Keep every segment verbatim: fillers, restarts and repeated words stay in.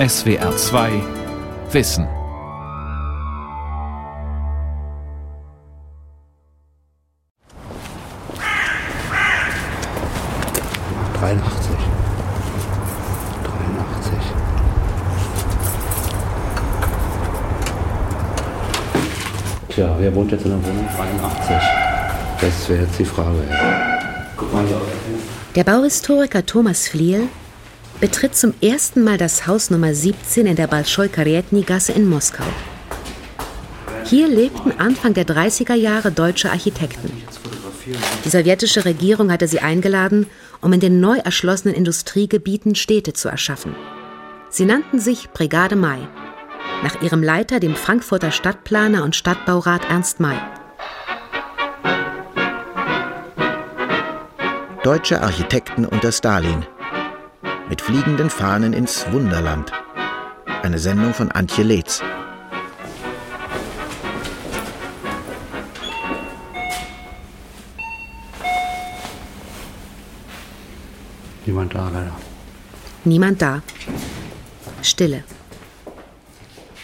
S W R zwei Wissen. dreiundachtzig. dreiundachtzig. Tja, wer wohnt jetzt in der Wohnung? dreiundachtzig. Das wäre jetzt die Frage. Guck mal hier. Der Bauhistoriker Thomas Flierl betritt zum ersten Mal das Haus Nummer siebzehn in der Balshoi-Karjetnyi-Gasse in Moskau. Hier lebten Anfang der dreißiger Jahre deutsche Architekten. Die sowjetische Regierung hatte sie eingeladen, um in den neu erschlossenen Industriegebieten Städte zu erschaffen. Sie nannten sich Brigade Mai, nach ihrem Leiter, dem Frankfurter Stadtplaner und Stadtbaurat Ernst May. Deutsche Architekten unter Stalin. Mit fliegenden Fahnen ins Wunderland. Eine Sendung von Antje Letz. Niemand da, leider. Niemand da. Stille.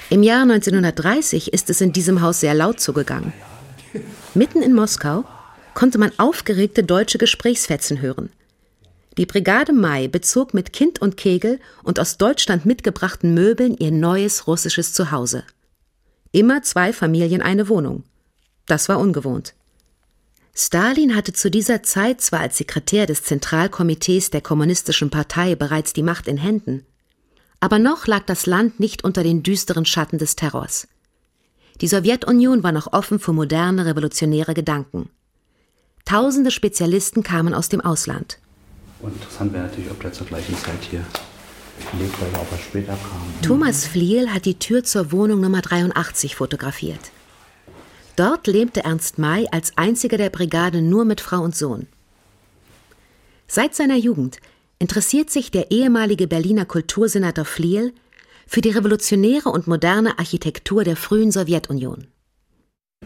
Im Jahr neunzehnhundertdreißig ist es in diesem Haus sehr laut zugegangen. Mitten in Moskau konnte man aufgeregte deutsche Gesprächsfetzen hören. Die Brigade Mai bezog mit Kind und Kegel und aus Deutschland mitgebrachten Möbeln ihr neues russisches Zuhause. Immer zwei Familien eine Wohnung. Das war ungewohnt. Stalin hatte zu dieser Zeit zwar als Sekretär des Zentralkomitees der Kommunistischen Partei bereits die Macht in Händen, aber noch lag das Land nicht unter den düsteren Schatten des Terrors. Die Sowjetunion war noch offen für moderne revolutionäre Gedanken. Tausende Spezialisten kamen aus dem Ausland. Und interessant wäre natürlich, ob der zur gleichen Zeit hier lebt, weil er auch was später kam. Thomas Flierl hat die Tür zur Wohnung Nummer dreiundachtzig fotografiert. Dort lebte Ernst May als einziger der Brigade nur mit Frau und Sohn. Seit seiner Jugend interessiert sich der ehemalige Berliner Kultursenator Flierl für die revolutionäre und moderne Architektur der frühen Sowjetunion.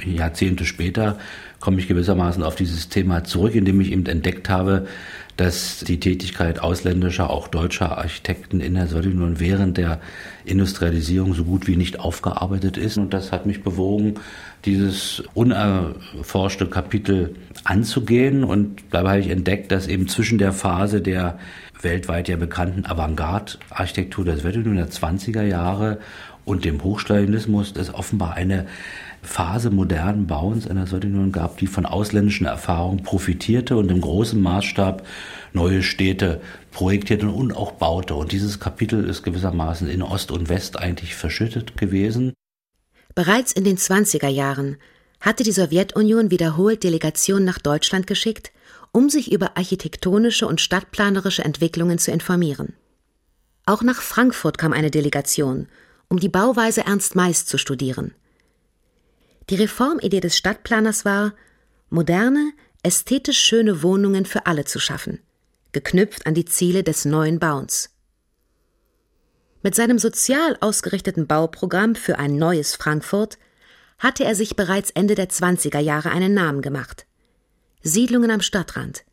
Jahrzehnte später komme ich gewissermaßen auf dieses Thema zurück, indem ich eben entdeckt habe, dass die Tätigkeit ausländischer, auch deutscher Architekten in der Sowjetunion während der Industrialisierung so gut wie nicht aufgearbeitet ist. Und das hat mich bewogen, dieses unerforschte Kapitel anzugehen. Und dabei habe ich entdeckt, dass eben zwischen der Phase der weltweit ja bekannten Avantgarde-Architektur der Sowjetunion der zwanziger Jahre und dem Hochstalinismus, das offenbar eine Phase modernen Bauens in der Sowjetunion gab, die von ausländischen Erfahrungen profitierte und im großen Maßstab neue Städte projektierte und auch baute. Und dieses Kapitel ist gewissermaßen in Ost und West eigentlich verschüttet gewesen. Bereits in den zwanziger Jahren hatte die Sowjetunion wiederholt Delegationen nach Deutschland geschickt, um sich über architektonische und stadtplanerische Entwicklungen zu informieren. Auch nach Frankfurt kam eine Delegation, um die Bauweise Ernst Mays zu studieren. Die Reformidee des Stadtplaners war, moderne, ästhetisch schöne Wohnungen für alle zu schaffen, geknüpft an die Ziele des neuen Bauens. Mit seinem sozial ausgerichteten Bauprogramm für ein neues Frankfurt hatte er sich bereits Ende der zwanziger Jahre einen Namen gemacht. Siedlungen am Stadtrand,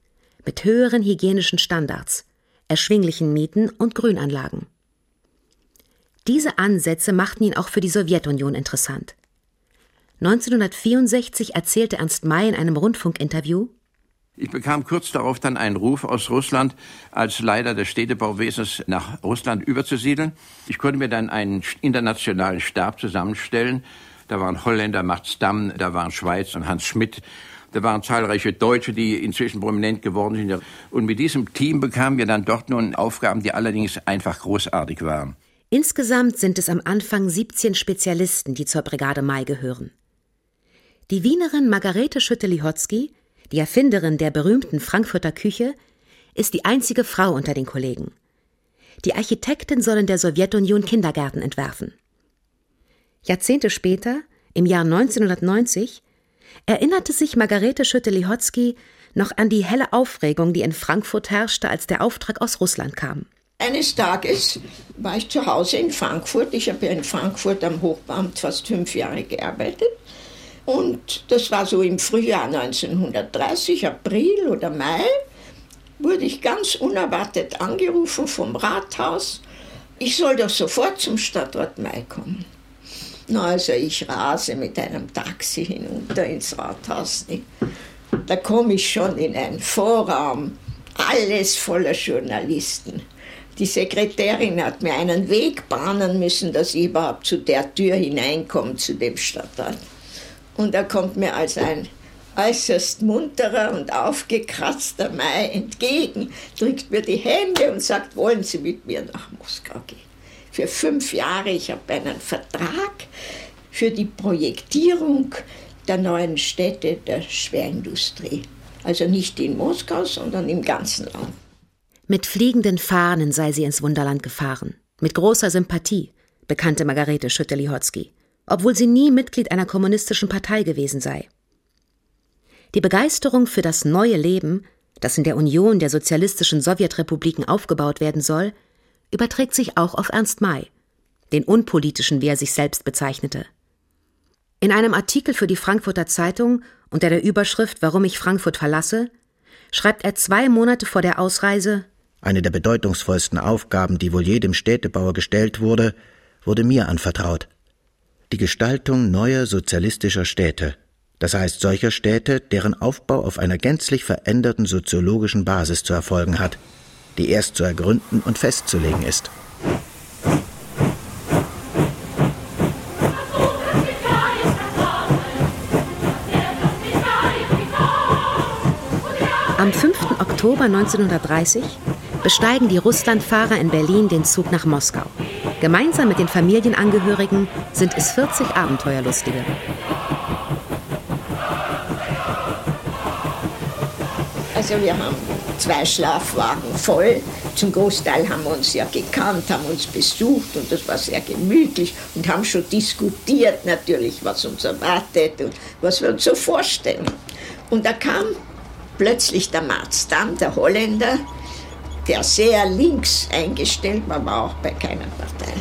mit höheren hygienischen Standards, erschwinglichen Mieten und Grünanlagen. Diese Ansätze machten ihn auch für die Sowjetunion interessant. neunzehnhundertvierundsechzig erzählte Ernst May in einem Rundfunkinterview: Ich bekam kurz darauf dann einen Ruf aus Russland, als Leiter des Städtebauwesens nach Russland überzusiedeln. Ich konnte mir dann einen internationalen Stab zusammenstellen. Da waren Holländer, Mart Stam, da waren Schweiz und Hans Schmidt. Da waren zahlreiche Deutsche, die inzwischen prominent geworden sind. Und mit diesem Team bekamen wir dann dort nun Aufgaben, die allerdings einfach großartig waren. Insgesamt sind es am Anfang siebzehn Spezialisten, die zur Brigade Mai gehören. Die Wienerin Margarete Schütte-Lihotzky, die Erfinderin der berühmten Frankfurter Küche, ist die einzige Frau unter den Kollegen. Die Architektin soll in der Sowjetunion Kindergärten entwerfen. Jahrzehnte später, im Jahr neunzehnhundertneunzig, erinnerte sich Margarete Schütte-Lihotzky noch an die helle Aufregung, die in Frankfurt herrschte, als der Auftrag aus Russland kam. Eines Tages war ich zu Hause in Frankfurt. Ich habe ja in Frankfurt am Hochbauamt fast fünf Jahre gearbeitet. Und das war so im Frühjahr neunzehnhundertdreißig, April oder Mai, wurde ich ganz unerwartet angerufen vom Rathaus. ich soll doch sofort zum Stadtrat Mai kommen. Na, also ich rase mit einem Taxi hinunter ins Rathaus. Da komme ich schon in einen Vorraum, alles voller Journalisten. Die Sekretärin hat mir einen Weg bahnen müssen, dass ich überhaupt zu der Tür hineinkomme, zu dem Stadtrat. Und da kommt mir als ein äußerst munterer und aufgekratzter Mai entgegen, drückt mir die Hände und sagt, wollen Sie mit mir nach Moskau gehen? Für fünf Jahre, ich habe einen Vertrag für die Projektierung der neuen Städte der Schwerindustrie. Also nicht in Moskau, sondern im ganzen Land. Mit fliegenden Fahnen sei sie ins Wunderland gefahren. Mit großer Sympathie, bekannte Margarete Schütte-Lihotzky, obwohl sie nie Mitglied einer kommunistischen Partei gewesen sei. Die Begeisterung für das neue Leben, das in der Union der sozialistischen Sowjetrepubliken aufgebaut werden soll, überträgt sich auch auf Ernst May, den Unpolitischen, wie er sich selbst bezeichnete. In einem Artikel für die Frankfurter Zeitung unter der Überschrift »Warum ich Frankfurt verlasse« schreibt er zwei Monate vor der Ausreise: Eine der bedeutungsvollsten Aufgaben, die wohl jedem Städtebauer gestellt wurde, wurde mir anvertraut. Die Gestaltung neuer sozialistischer Städte, das heißt solcher Städte, deren Aufbau auf einer gänzlich veränderten soziologischen Basis zu erfolgen hat, die erst zu ergründen und festzulegen ist. Am fünften Oktober neunzehnhundertdreißig besteigen die Russlandfahrer in Berlin den Zug nach Moskau. Gemeinsam mit den Familienangehörigen sind es vierzig Abenteuerlustige. Also wir haben zwei Schlafwagen voll. Zum Großteil haben wir uns ja gekannt, haben uns besucht und das war sehr gemütlich und haben schon diskutiert natürlich, was uns erwartet und was wir uns so vorstellen. Und da kam plötzlich der Mart Stam, der Holländer, der sehr links eingestellt war, war auch bei keiner Partei.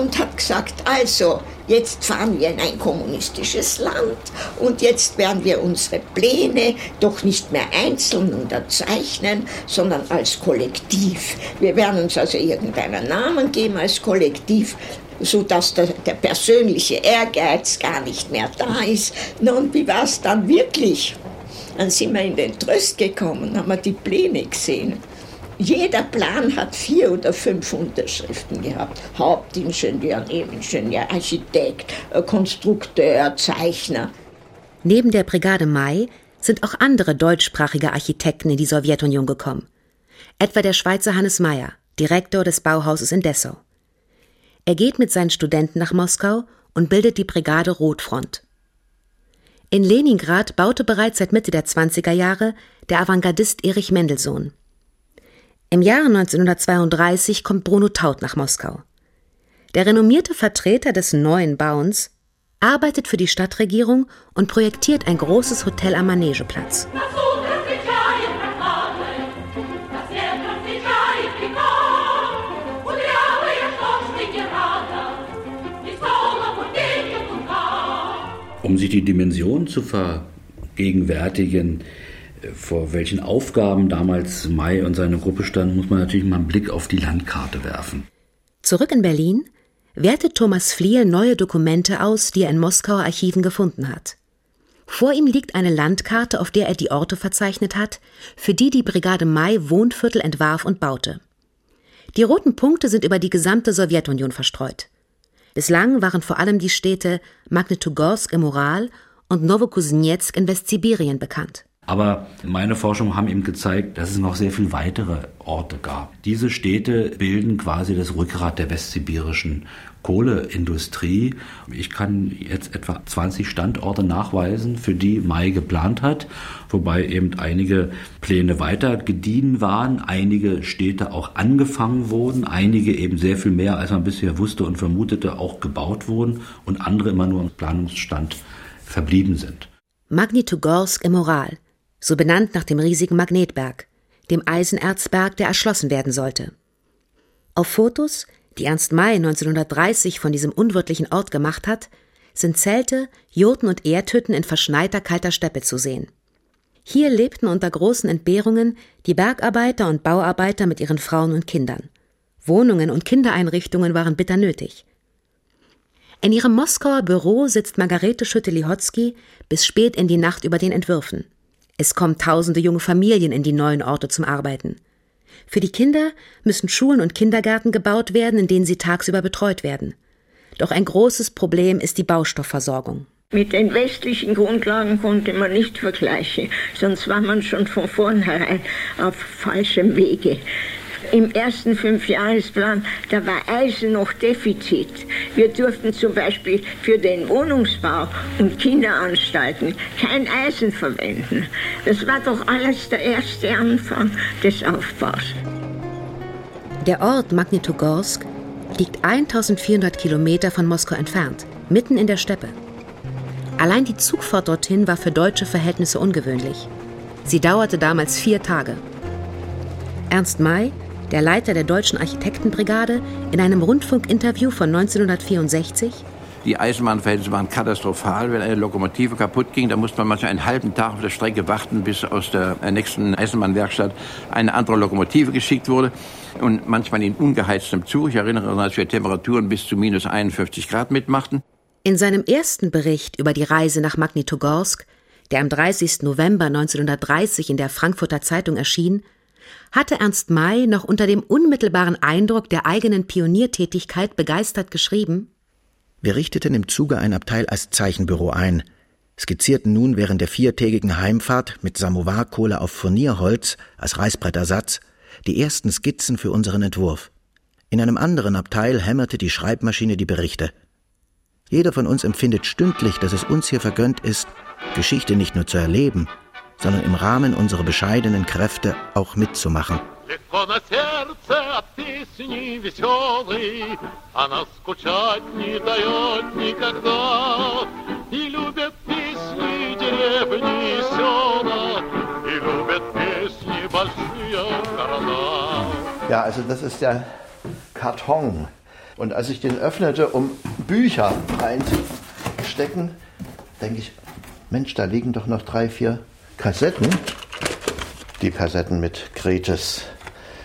Und hat gesagt, also, jetzt fahren wir in ein kommunistisches Land und jetzt werden wir unsere Pläne doch nicht mehr einzeln unterzeichnen, sondern als Kollektiv. Wir werden uns also irgendeinen Namen geben als Kollektiv, sodass der, der persönliche Ehrgeiz gar nicht mehr da ist. Na und wie war es dann wirklich? Dann sind wir in den Tröst gekommen, haben wir die Pläne gesehen. Jeder Plan hat vier oder fünf Unterschriften gehabt. Hauptingenieur, Nebeningenieur, Architekt, Konstrukteur, Zeichner. Neben der Brigade Mai sind auch andere deutschsprachige Architekten in die Sowjetunion gekommen. Etwa der Schweizer Hannes Meyer, Direktor des Bauhauses in Dessau. Er geht mit seinen Studenten nach Moskau und bildet die Brigade Rotfront. In Leningrad baute bereits seit Mitte der zwanziger Jahre der Avantgardist Erich Mendelssohn. Im Jahre neunzehnhundertzweiunddreißig kommt Bruno Taut nach Moskau. Der renommierte Vertreter des neuen Bauens arbeitet für die Stadtregierung und projektiert ein großes Hotel am Manegeplatz. Um sich die Dimension zu vergegenwärtigen, vor welchen Aufgaben damals Mai und seine Gruppe standen, muss man natürlich mal einen Blick auf die Landkarte werfen. Zurück in Berlin wertet Thomas Flierl neue Dokumente aus, die er in Moskauer Archiven gefunden hat. Vor ihm liegt eine Landkarte, auf der er die Orte verzeichnet hat, für die die Brigade Mai Wohnviertel entwarf und baute. Die roten Punkte sind über die gesamte Sowjetunion verstreut. Bislang waren vor allem die Städte Magnitogorsk im Ural und Nowokuznetsk in Westsibirien bekannt. Aber meine Forschungen haben eben gezeigt, dass es noch sehr viele weitere Orte gab. Diese Städte bilden quasi das Rückgrat der westsibirischen Kohleindustrie. Ich kann jetzt etwa zwanzig Standorte nachweisen, für die Mai geplant hat, wobei eben einige Pläne weiter gediehen waren, einige Städte auch angefangen wurden, einige eben sehr viel mehr, als man bisher wusste und vermutete, auch gebaut wurden und andere immer nur im Planungsstand verblieben sind. Magnitogorsk im Ural, so benannt nach dem riesigen Magnetberg, dem Eisenerzberg, der erschlossen werden sollte. Auf Fotos, die Ernst May neunzehnhundertdreißig von diesem unwirtlichen Ort gemacht hat, sind Zelte, Jurten und Erdhütten in verschneiter kalter Steppe zu sehen. Hier lebten unter großen Entbehrungen die Bergarbeiter und Bauarbeiter mit ihren Frauen und Kindern. Wohnungen und Kindereinrichtungen waren bitter nötig. In ihrem Moskauer Büro sitzt Margarete Schütte-Lihotzky bis spät in die Nacht über den Entwürfen. Es kommen tausende junge Familien in die neuen Orte zum Arbeiten. Für die Kinder müssen Schulen und Kindergärten gebaut werden, in denen sie tagsüber betreut werden. Doch ein großes Problem ist die Baustoffversorgung. Mit den westlichen Grundlagen konnte man nicht vergleichen, sonst war man schon von vornherein auf falschem Wege. Im ersten Fünfjahresplan, da war Eisen noch Defizit. Wir durften zum Beispiel für den Wohnungsbau und Kinderanstalten kein Eisen verwenden. Das war doch alles der erste Anfang des Aufbaus. Der Ort Magnitogorsk liegt vierzehnhundert Kilometer von Moskau entfernt, mitten in der Steppe. Allein die Zugfahrt dorthin war für deutsche Verhältnisse ungewöhnlich. Sie dauerte damals vier Tage. Ernst May, der Leiter der deutschen Architektenbrigade, in einem Rundfunkinterview von neunzehnhundertvierundsechzig: Die Eisenbahnverhältnisse waren katastrophal. Wenn eine Lokomotive kaputt ging, dann musste man manchmal einen halben Tag auf der Strecke warten, bis aus der nächsten Eisenbahnwerkstatt eine andere Lokomotive geschickt wurde. Und manchmal in ungeheiztem Zug. Ich erinnere mich, als wir Temperaturen bis zu minus einundfünfzig Grad mitmachten. In seinem ersten Bericht über die Reise nach Magnitogorsk, der am dreißigsten November neunzehnhundertdreißig in der Frankfurter Zeitung erschien, hatte Ernst May noch unter dem unmittelbaren Eindruck der eigenen Pioniertätigkeit begeistert geschrieben: Wir richteten im Zuge ein Abteil als Zeichenbüro ein, skizzierten nun während der viertägigen Heimfahrt mit Samovarkohle auf Furnierholz als Reißbrettersatz die ersten Skizzen für unseren Entwurf. In einem anderen Abteil hämmerte die Schreibmaschine die Berichte. Jeder von uns empfindet stündlich, dass es uns hier vergönnt ist, Geschichte nicht nur zu erleben, sondern im Rahmen unserer bescheidenen Kräfte auch mitzumachen. Ja, also das ist der Karton. Und als ich den öffnete, um Bücher reinzustecken, denke ich, Mensch, da liegen doch noch drei, vier Kassetten, die Kassetten mit Gretes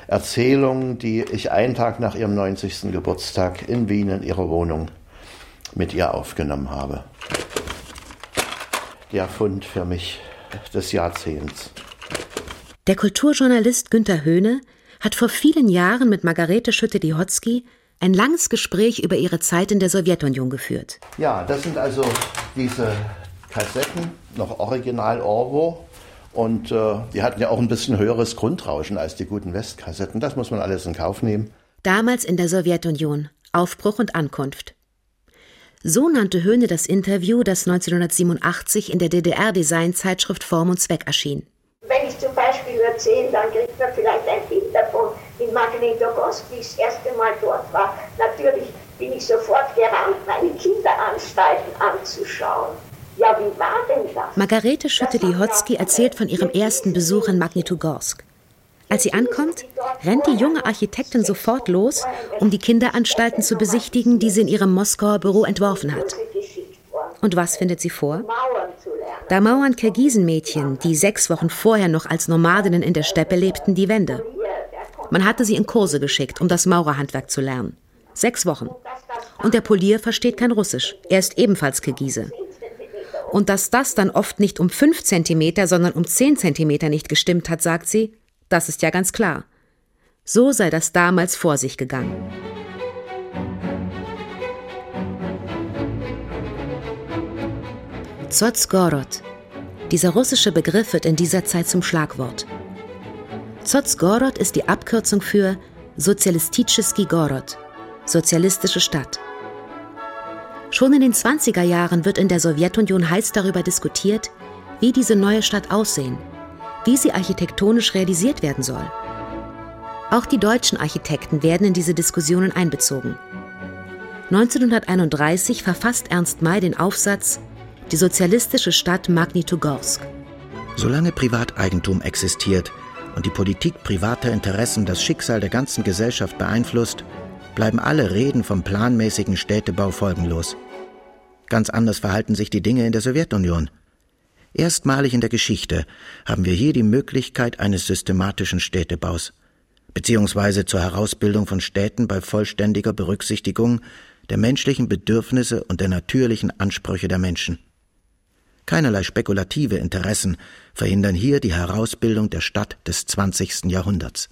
Erzählungen, die ich einen Tag nach ihrem neunzigsten Geburtstag in Wien in ihrer Wohnung mit ihr aufgenommen habe. Der Fund für mich des Jahrzehnts. Der Kulturjournalist Günter Höhne hat vor vielen Jahren mit Margarete Schütte-Lihotzky ein langes Gespräch über ihre Zeit in der Sowjetunion geführt. Ja, das sind also diese Kassetten, noch original Orwo, und äh, die hatten ja auch ein bisschen höheres Grundrauschen als die guten Westkassetten. Das muss man alles in Kauf nehmen. Damals in der Sowjetunion, Aufbruch und Ankunft. So nannte Höhne das Interview, das neunzehnhundertsiebenundachtzig in der D D R-Designzeitschrift Form und Zweck erschien. Wenn ich zum Beispiel erzähle, dann kriegt man vielleicht ein Bild davon, in Magnitogorsk, wie ich das erste Mal dort war. Natürlich bin ich sofort gerannt, meine Kinderanstalten anzuschauen. Ja, wie war denn das? Margarete Schütte-Lihotzky erzählt von ihrem ersten Besuch in Magnitogorsk. Als sie ankommt, rennt die junge Architektin sofort los, um die Kinderanstalten zu besichtigen, die sie in ihrem Moskauer Büro entworfen hat. Und was findet sie vor? Da mauern Kirgisenmädchen, die sechs Wochen vorher noch als Nomadinnen in der Steppe lebten, die Wände. Man hatte sie in Kurse geschickt, um das Maurerhandwerk zu lernen. Sechs Wochen. Und der Polier versteht kein Russisch. Er ist ebenfalls Kirgise. Und dass das dann oft nicht um fünf Zentimeter, sondern um zehn Zentimeter nicht gestimmt hat, sagt sie, das ist ja ganz klar. So sei das damals vor sich gegangen. Zotsgorod. Dieser russische Begriff wird in dieser Zeit zum Schlagwort. Zotsgorod ist die Abkürzung für Sozialistischski Gorod, sozialistische Stadt. Schon in den zwanziger Jahren wird in der Sowjetunion heiß darüber diskutiert, wie diese neue Stadt aussehen, wie sie architektonisch realisiert werden soll. Auch die deutschen Architekten werden in diese Diskussionen einbezogen. neunzehnhunderteinunddreißig verfasst Ernst May den Aufsatz Die sozialistische Stadt Magnitogorsk. Solange Privateigentum existiert und die Politik privater Interessen das Schicksal der ganzen Gesellschaft beeinflusst, bleiben alle Reden vom planmäßigen Städtebau folgenlos. Ganz anders verhalten sich die Dinge in der Sowjetunion. Erstmalig in der Geschichte haben wir hier die Möglichkeit eines systematischen Städtebaus. beziehungsweise zur Herausbildung von Städten bei vollständiger Berücksichtigung der menschlichen Bedürfnisse und der natürlichen Ansprüche der Menschen. Keinerlei spekulative Interessen verhindern hier die Herausbildung der Stadt des zwanzigsten Jahrhunderts.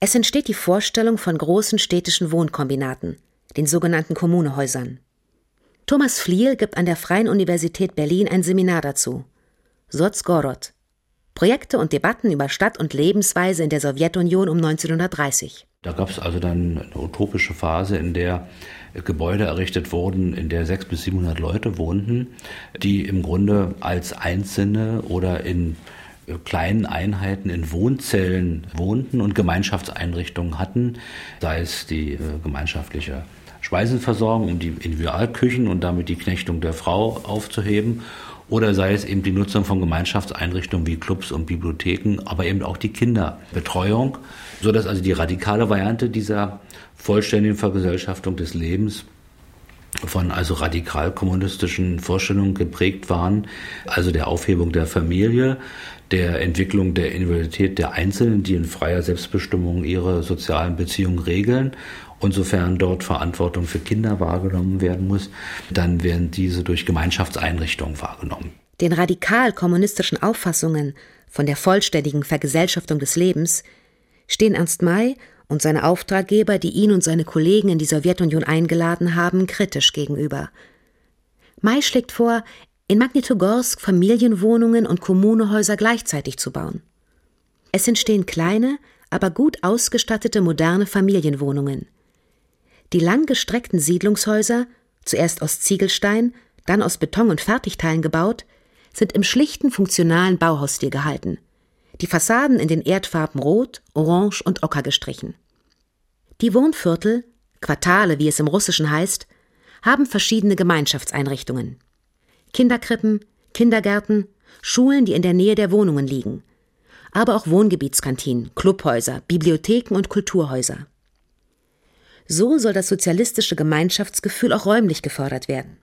Es entsteht die Vorstellung von großen städtischen Wohnkombinaten, den sogenannten Kommunehäusern. Thomas Flierl gibt an der Freien Universität Berlin ein Seminar dazu. Zotsgorod. Projekte und Debatten über Stadt und Lebensweise in der Sowjetunion um neunzehnhundertdreißig. Da gab es also dann eine utopische Phase, in der Gebäude errichtet wurden, in der sechshundert bis siebenhundert Leute wohnten, die im Grunde als Einzelne oder in kleinen Einheiten, in Wohnzellen wohnten und Gemeinschaftseinrichtungen hatten, sei es die gemeinschaftliche Speisenversorgung, um die Individualküchen und damit die Knechtung der Frau aufzuheben, oder sei es eben die Nutzung von Gemeinschaftseinrichtungen wie Clubs und Bibliotheken, aber eben auch die Kinderbetreuung, sodass also die radikale Variante dieser vollständigen Vergesellschaftung des Lebens von also radikal kommunistischen Vorstellungen geprägt waren, also der Aufhebung der Familie, der Entwicklung der Individualität der Einzelnen, die in freier Selbstbestimmung ihre sozialen Beziehungen regeln. Und sofern dort Verantwortung für Kinder wahrgenommen werden muss, dann werden diese durch Gemeinschaftseinrichtungen wahrgenommen. Den radikal-kommunistischen Auffassungen von der vollständigen Vergesellschaftung des Lebens stehen Ernst May und seine Auftraggeber, die ihn und seine Kollegen in die Sowjetunion eingeladen haben, kritisch gegenüber. May schlägt vor, in Magnitogorsk Familienwohnungen und Kommunehäuser gleichzeitig zu bauen. Es entstehen kleine, aber gut ausgestattete moderne Familienwohnungen. Die langgestreckten Siedlungshäuser, zuerst aus Ziegelstein, dann aus Beton und Fertigteilen gebaut, sind im schlichten, funktionalen Bauhausstil gehalten. Die Fassaden in den Erdfarben Rot, Orange und Ocker gestrichen. Die Wohnviertel, Quartale, wie es im Russischen heißt, haben verschiedene Gemeinschaftseinrichtungen. Kinderkrippen, Kindergärten, Schulen, die in der Nähe der Wohnungen liegen, aber auch Wohngebietskantinen, Clubhäuser, Bibliotheken und Kulturhäuser. So soll das sozialistische Gemeinschaftsgefühl auch räumlich gefördert werden.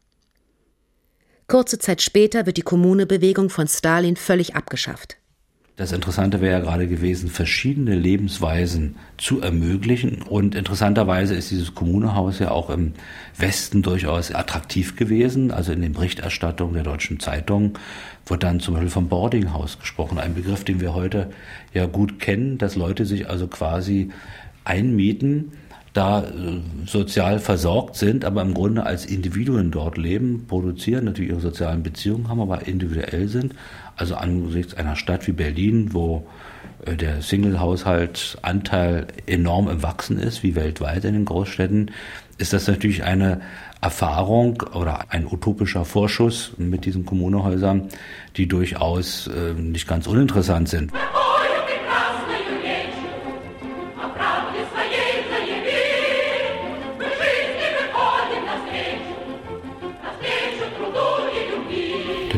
Kurze Zeit später wird die Kommunebewegung von Stalin völlig abgeschafft. Das Interessante wäre ja gerade gewesen, verschiedene Lebensweisen zu ermöglichen. Und interessanterweise ist dieses Kommunehaus ja auch im Westen durchaus attraktiv gewesen. Also in den Berichterstattungen der deutschen Zeitung wird dann zum Beispiel vom Boardinghaus gesprochen. Ein Begriff, den wir heute ja gut kennen, dass Leute sich also quasi einmieten, da sozial versorgt sind, aber im Grunde als Individuen dort leben, produzieren, natürlich ihre sozialen Beziehungen haben, aber individuell sind. Also angesichts einer Stadt wie Berlin, wo der Single-Haushaltsanteil enorm im Wachsen ist, wie weltweit in den Großstädten, ist das natürlich eine Erfahrung oder ein utopischer Vorschuss mit diesen Kommunehäusern, die durchaus nicht ganz uninteressant sind.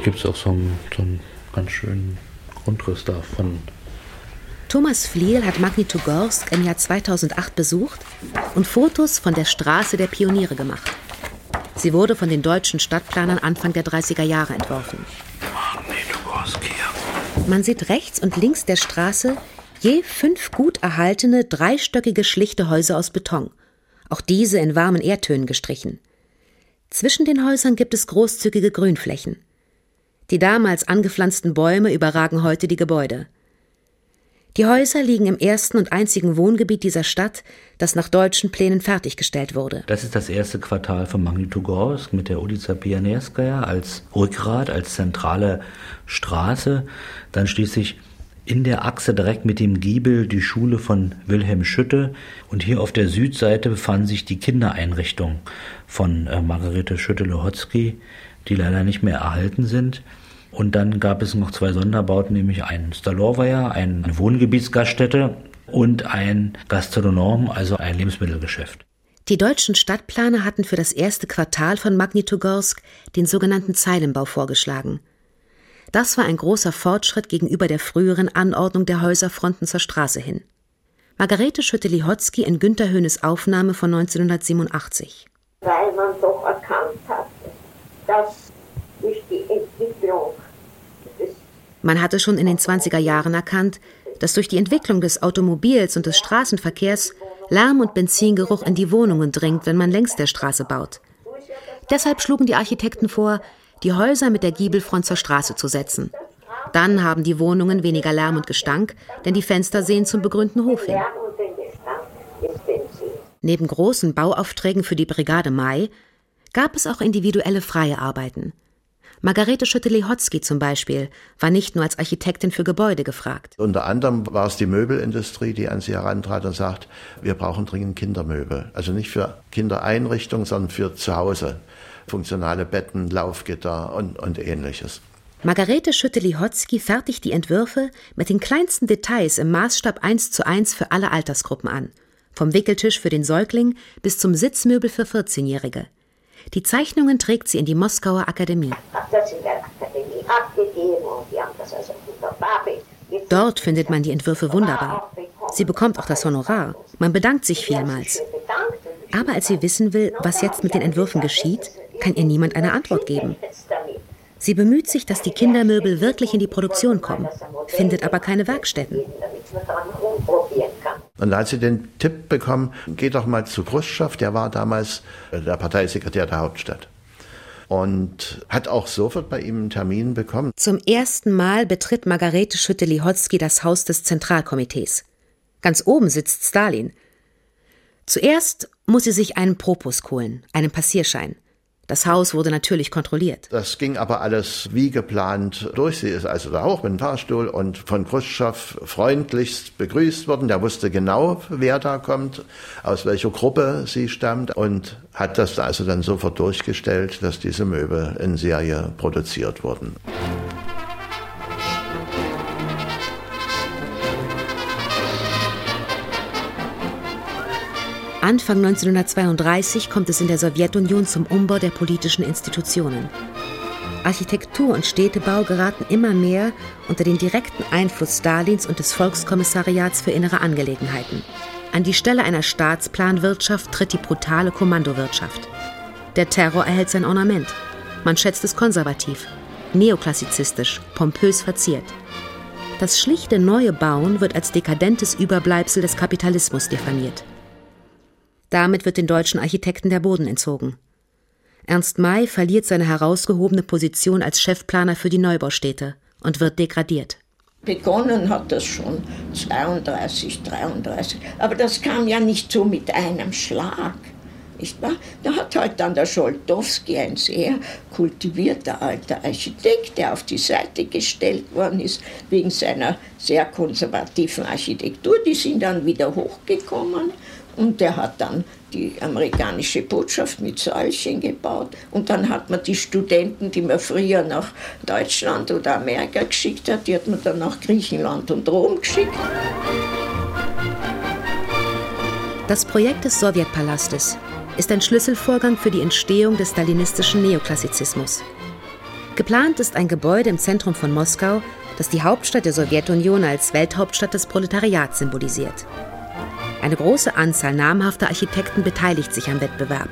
Gibt es auch so einen, so einen ganz schönen Grundriss davon. Thomas Flierl hat Magnitogorsk im Jahr zweitausendacht besucht und Fotos von der Straße der Pioniere gemacht. Sie wurde von den deutschen Stadtplanern Anfang der dreißiger Jahre entworfen. Magnitogorsk hier. Man sieht rechts und links der Straße je fünf gut erhaltene, dreistöckige, schlichte Häuser aus Beton. Auch diese in warmen Erdtönen gestrichen. Zwischen den Häusern gibt es großzügige Grünflächen. Die damals angepflanzten Bäume überragen heute die Gebäude. Die Häuser liegen im ersten und einzigen Wohngebiet dieser Stadt, das nach deutschen Plänen fertiggestellt wurde. Das ist das erste Quartal von Magnitogorsk mit der Ulitsa Pianerskaja als Rückgrat, als zentrale Straße. Dann schließlich in der Achse direkt mit dem Giebel die Schule von Wilhelm Schütte. Und hier auf der Südseite befanden sich die Kindereinrichtungen von Margarete Schütte-Lihotzky, die leider nicht mehr erhalten sind. Und dann gab es noch zwei Sonderbauten, nämlich einen Stalorweiher, eine Wohngebietsgaststätte und ein Gastronom, also ein Lebensmittelgeschäft. Die deutschen Stadtplaner hatten für das erste Quartal von Magnitogorsk den sogenannten Zeilenbau vorgeschlagen. Das war ein großer Fortschritt gegenüber der früheren Anordnung der Häuserfronten zur Straße hin. Margarete Schütte-Lihotzky in Günter Höhnes Aufnahme von neunzehnhundertsiebenundachtzig. Weil man doch erkannt hat, dass durch die Entwicklung. Man hatte schon in den zwanziger Jahren erkannt, dass durch die Entwicklung des Automobils und des Straßenverkehrs Lärm und Benzingeruch in die Wohnungen dringt, wenn man längs der Straße baut. Deshalb schlugen die Architekten vor, die Häuser mit der Giebelfront zur Straße zu setzen. Dann haben die Wohnungen weniger Lärm und Gestank, denn die Fenster sehen zum begrünten Hof hin. Neben großen Bauaufträgen für die Brigade Mai gab es auch individuelle freie Arbeiten. Margarete Schütte-Lihotzky zum Beispiel war nicht nur als Architektin für Gebäude gefragt. Unter anderem war es die Möbelindustrie, die an sie herantrat und sagt, wir brauchen dringend Kindermöbel. Also nicht für Kindereinrichtungen, sondern für zu Hause. Funktionale Betten, Laufgitter und, und ähnliches. Margarete Schütte-Lihotzky fertigt die Entwürfe mit den kleinsten Details im Maßstab eins zu eins für alle Altersgruppen an. Vom Wickeltisch für den Säugling bis zum Sitzmöbel für vierzehnjährige. Die Zeichnungen trägt sie in die Moskauer Akademie. Dort findet man die Entwürfe wunderbar. Sie bekommt auch das Honorar. Man bedankt sich vielmals. Aber als sie wissen will, was jetzt mit den Entwürfen geschieht, kann ihr niemand eine Antwort geben. Sie bemüht sich, dass die Kindermöbel wirklich in die Produktion kommen, findet aber keine Werkstätten. Und da hat sie den Tipp bekommen, geh doch mal zu Chruschtschow, der war damals der Parteisekretär der Hauptstadt. Und hat auch sofort bei ihm einen Termin bekommen. Zum ersten Mal betritt Margarete Schütte-Lihotzky das Haus des Zentralkomitees. Ganz oben sitzt Stalin. Zuerst muss sie sich einen Propus holen, einen Passierschein. Das Haus wurde natürlich kontrolliert. Das ging aber alles wie geplant durch. Sie ist also da auch mit dem Fahrstuhl und von Chruschtschow freundlichst begrüßt worden. Der wusste genau, wer da kommt, aus welcher Gruppe sie stammt und hat das also dann sofort durchgestellt, dass diese Möbel in Serie produziert wurden. Anfang neunzehnhundertzweiunddreißig kommt es in der Sowjetunion zum Umbau der politischen Institutionen. Architektur und Städtebau geraten immer mehr unter den direkten Einfluss Stalins und des Volkskommissariats für innere Angelegenheiten. An die Stelle einer Staatsplanwirtschaft tritt die brutale Kommandowirtschaft. Der Terror erhält sein Ornament. Man schätzt es konservativ, neoklassizistisch, pompös verziert. Das schlichte neue Bauen wird als dekadentes Überbleibsel des Kapitalismus diffamiert. Damit wird den deutschen Architekten der Boden entzogen. Ernst May verliert seine herausgehobene Position als Chefplaner für die Neubaustädte und wird degradiert. Begonnen hat das schon zweiunddreißig, dreiunddreißig. Aber das kam ja nicht so mit einem Schlag. Nicht wahr? Da hat halt dann der Scholtowski, ein sehr kultivierter alter Architekt, der auf die Seite gestellt worden ist, wegen seiner sehr konservativen Architektur. Die sind dann wieder hochgekommen. Und der hat dann die amerikanische Botschaft mit Säulchen gebaut. Und dann hat man die Studenten, die man früher nach Deutschland oder Amerika geschickt hat, die hat man dann nach Griechenland und Rom geschickt. Das Projekt des Sowjetpalastes ist ein Schlüsselvorgang für die Entstehung des stalinistischen Neoklassizismus. Geplant ist ein Gebäude im Zentrum von Moskau, das die Hauptstadt der Sowjetunion als Welthauptstadt des Proletariats symbolisiert. Eine große Anzahl namhafter Architekten beteiligt sich am Wettbewerb.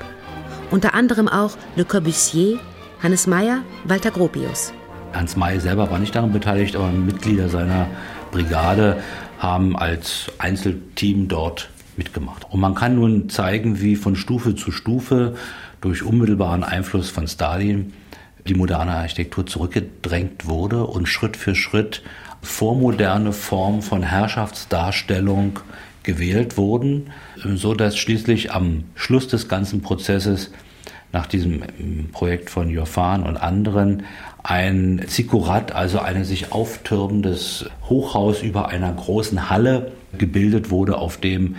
Unter anderem auch Le Corbusier, Hannes Meyer, Walter Gropius. Hans Meyer selber war nicht daran beteiligt, aber Mitglieder seiner Brigade haben als Einzelteam dort mitgemacht. Und man kann nun zeigen, wie von Stufe zu Stufe durch unmittelbaren Einfluss von Stalin die moderne Architektur zurückgedrängt wurde und Schritt für Schritt vormoderne Formen von Herrschaftsdarstellung gewählt wurden, so dass schließlich am Schluss des ganzen Prozesses nach diesem Projekt von Joffan und anderen ein Zikkurat, also ein sich auftürmendes Hochhaus über einer großen Halle gebildet wurde, auf dem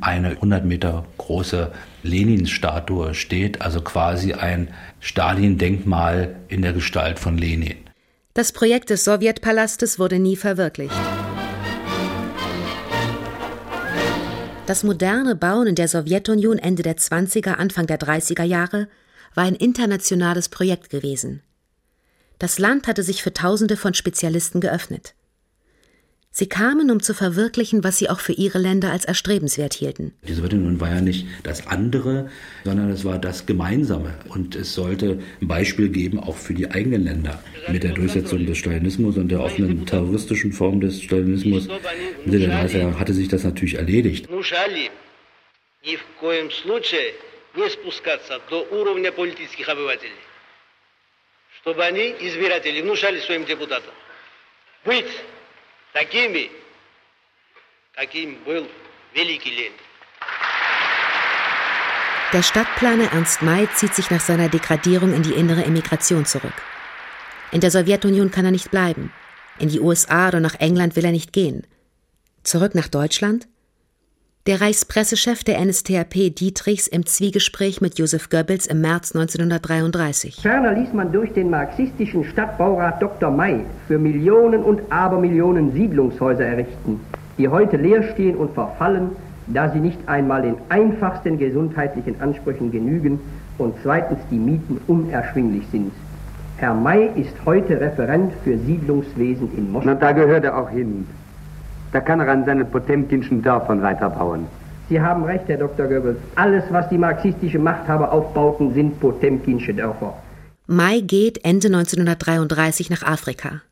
eine hundert Meter große Lenin-Statue steht, also quasi ein Stalin-Denkmal in der Gestalt von Lenin. Das Projekt des Sowjetpalastes wurde nie verwirklicht. Das moderne Bauen in der Sowjetunion Ende der zwanziger, Anfang der dreißiger Jahre war ein internationales Projekt gewesen. Das Land hatte sich für Tausende von Spezialisten geöffnet. Sie kamen, um zu verwirklichen, was sie auch für ihre Länder als erstrebenswert hielten. Die Sowjetunion war ja nicht das andere, sondern es war das Gemeinsame. Und es sollte ein Beispiel geben, auch für die eigenen Länder. Mit der Durchsetzung des Stalinismus und der offenen terroristischen Form des Stalinismus Mitte der dreißiger Jahre hatte sich das natürlich erledigt. Такими, каким был великий Ленин. Der Stadtplaner Ernst May zieht sich nach seiner Degradierung in die innere Emigration zurück. In der Sowjetunion kann er nicht bleiben. In die U S A oder nach England will er nicht gehen. Zurück nach Deutschland? Der Reichspressechef der N S D A P Dietrichs im Zwiegespräch mit Josef Goebbels im März neunzehnhundertdreiunddreißig. Ferner ließ man durch den marxistischen Stadtbaurat Doktor May für Millionen und Abermillionen Siedlungshäuser errichten, die heute leer stehen und verfallen, da sie nicht einmal den einfachsten gesundheitlichen Ansprüchen genügen und zweitens die Mieten unerschwinglich sind. Herr May ist heute Referent für Siedlungswesen in Moskau. Na, da gehört er auch hin. Da kann er an seinen potemkinschen Dörfern weiterbauen. Sie haben recht, Herr Doktor Goebbels. Alles, was die marxistische Machthaber aufbauten, sind potemkinsche Dörfer. Mai geht Ende neunzehnhundertdreiunddreißig nach Afrika.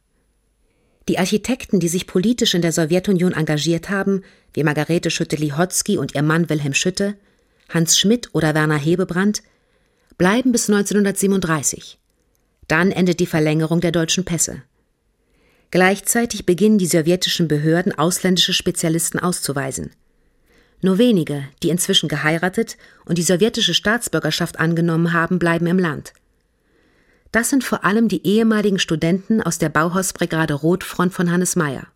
Die Architekten, die sich politisch in der Sowjetunion engagiert haben, wie Margarete Schütte-Lihotzky und ihr Mann Wilhelm Schütte, Hans Schmidt oder Werner Hebebrand, bleiben bis neunzehnhundertsiebenunddreißig. Dann endet die Verlängerung der deutschen Pässe. Gleichzeitig beginnen die sowjetischen Behörden, ausländische Spezialisten auszuweisen. Nur wenige, die inzwischen geheiratet und die sowjetische Staatsbürgerschaft angenommen haben, bleiben im Land. Das sind vor allem die ehemaligen Studenten aus der Bauhausbrigade Rotfront von Hannes Meyer.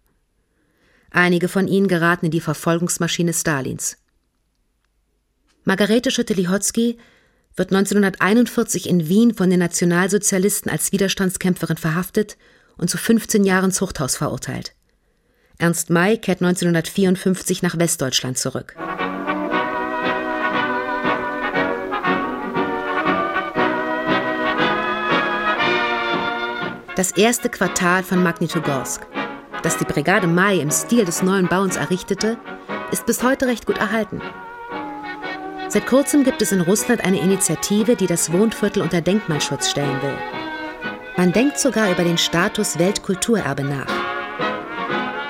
Einige von ihnen geraten in die Verfolgungsmaschine Stalins. Margarete Schütte-Lihotzky wird neunzehnhunderteinundvierzig in Wien von den Nationalsozialisten als Widerstandskämpferin verhaftet und zu fünfzehn Jahren Zuchthaus verurteilt. Ernst May kehrt neunzehnhundertvierundfünfzig nach Westdeutschland zurück. Das erste Quartal von Magnitogorsk, das die Brigade Mai im Stil des neuen Bauens errichtete, ist bis heute recht gut erhalten. Seit kurzem gibt es in Russland eine Initiative, die das Wohnviertel unter Denkmalschutz stellen will. Man denkt sogar über den Status Weltkulturerbe nach.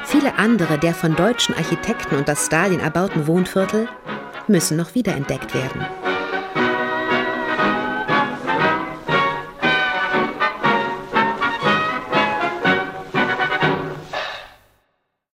Viele andere der von deutschen Architekten unter Stalin erbauten Wohnviertel müssen noch wiederentdeckt werden.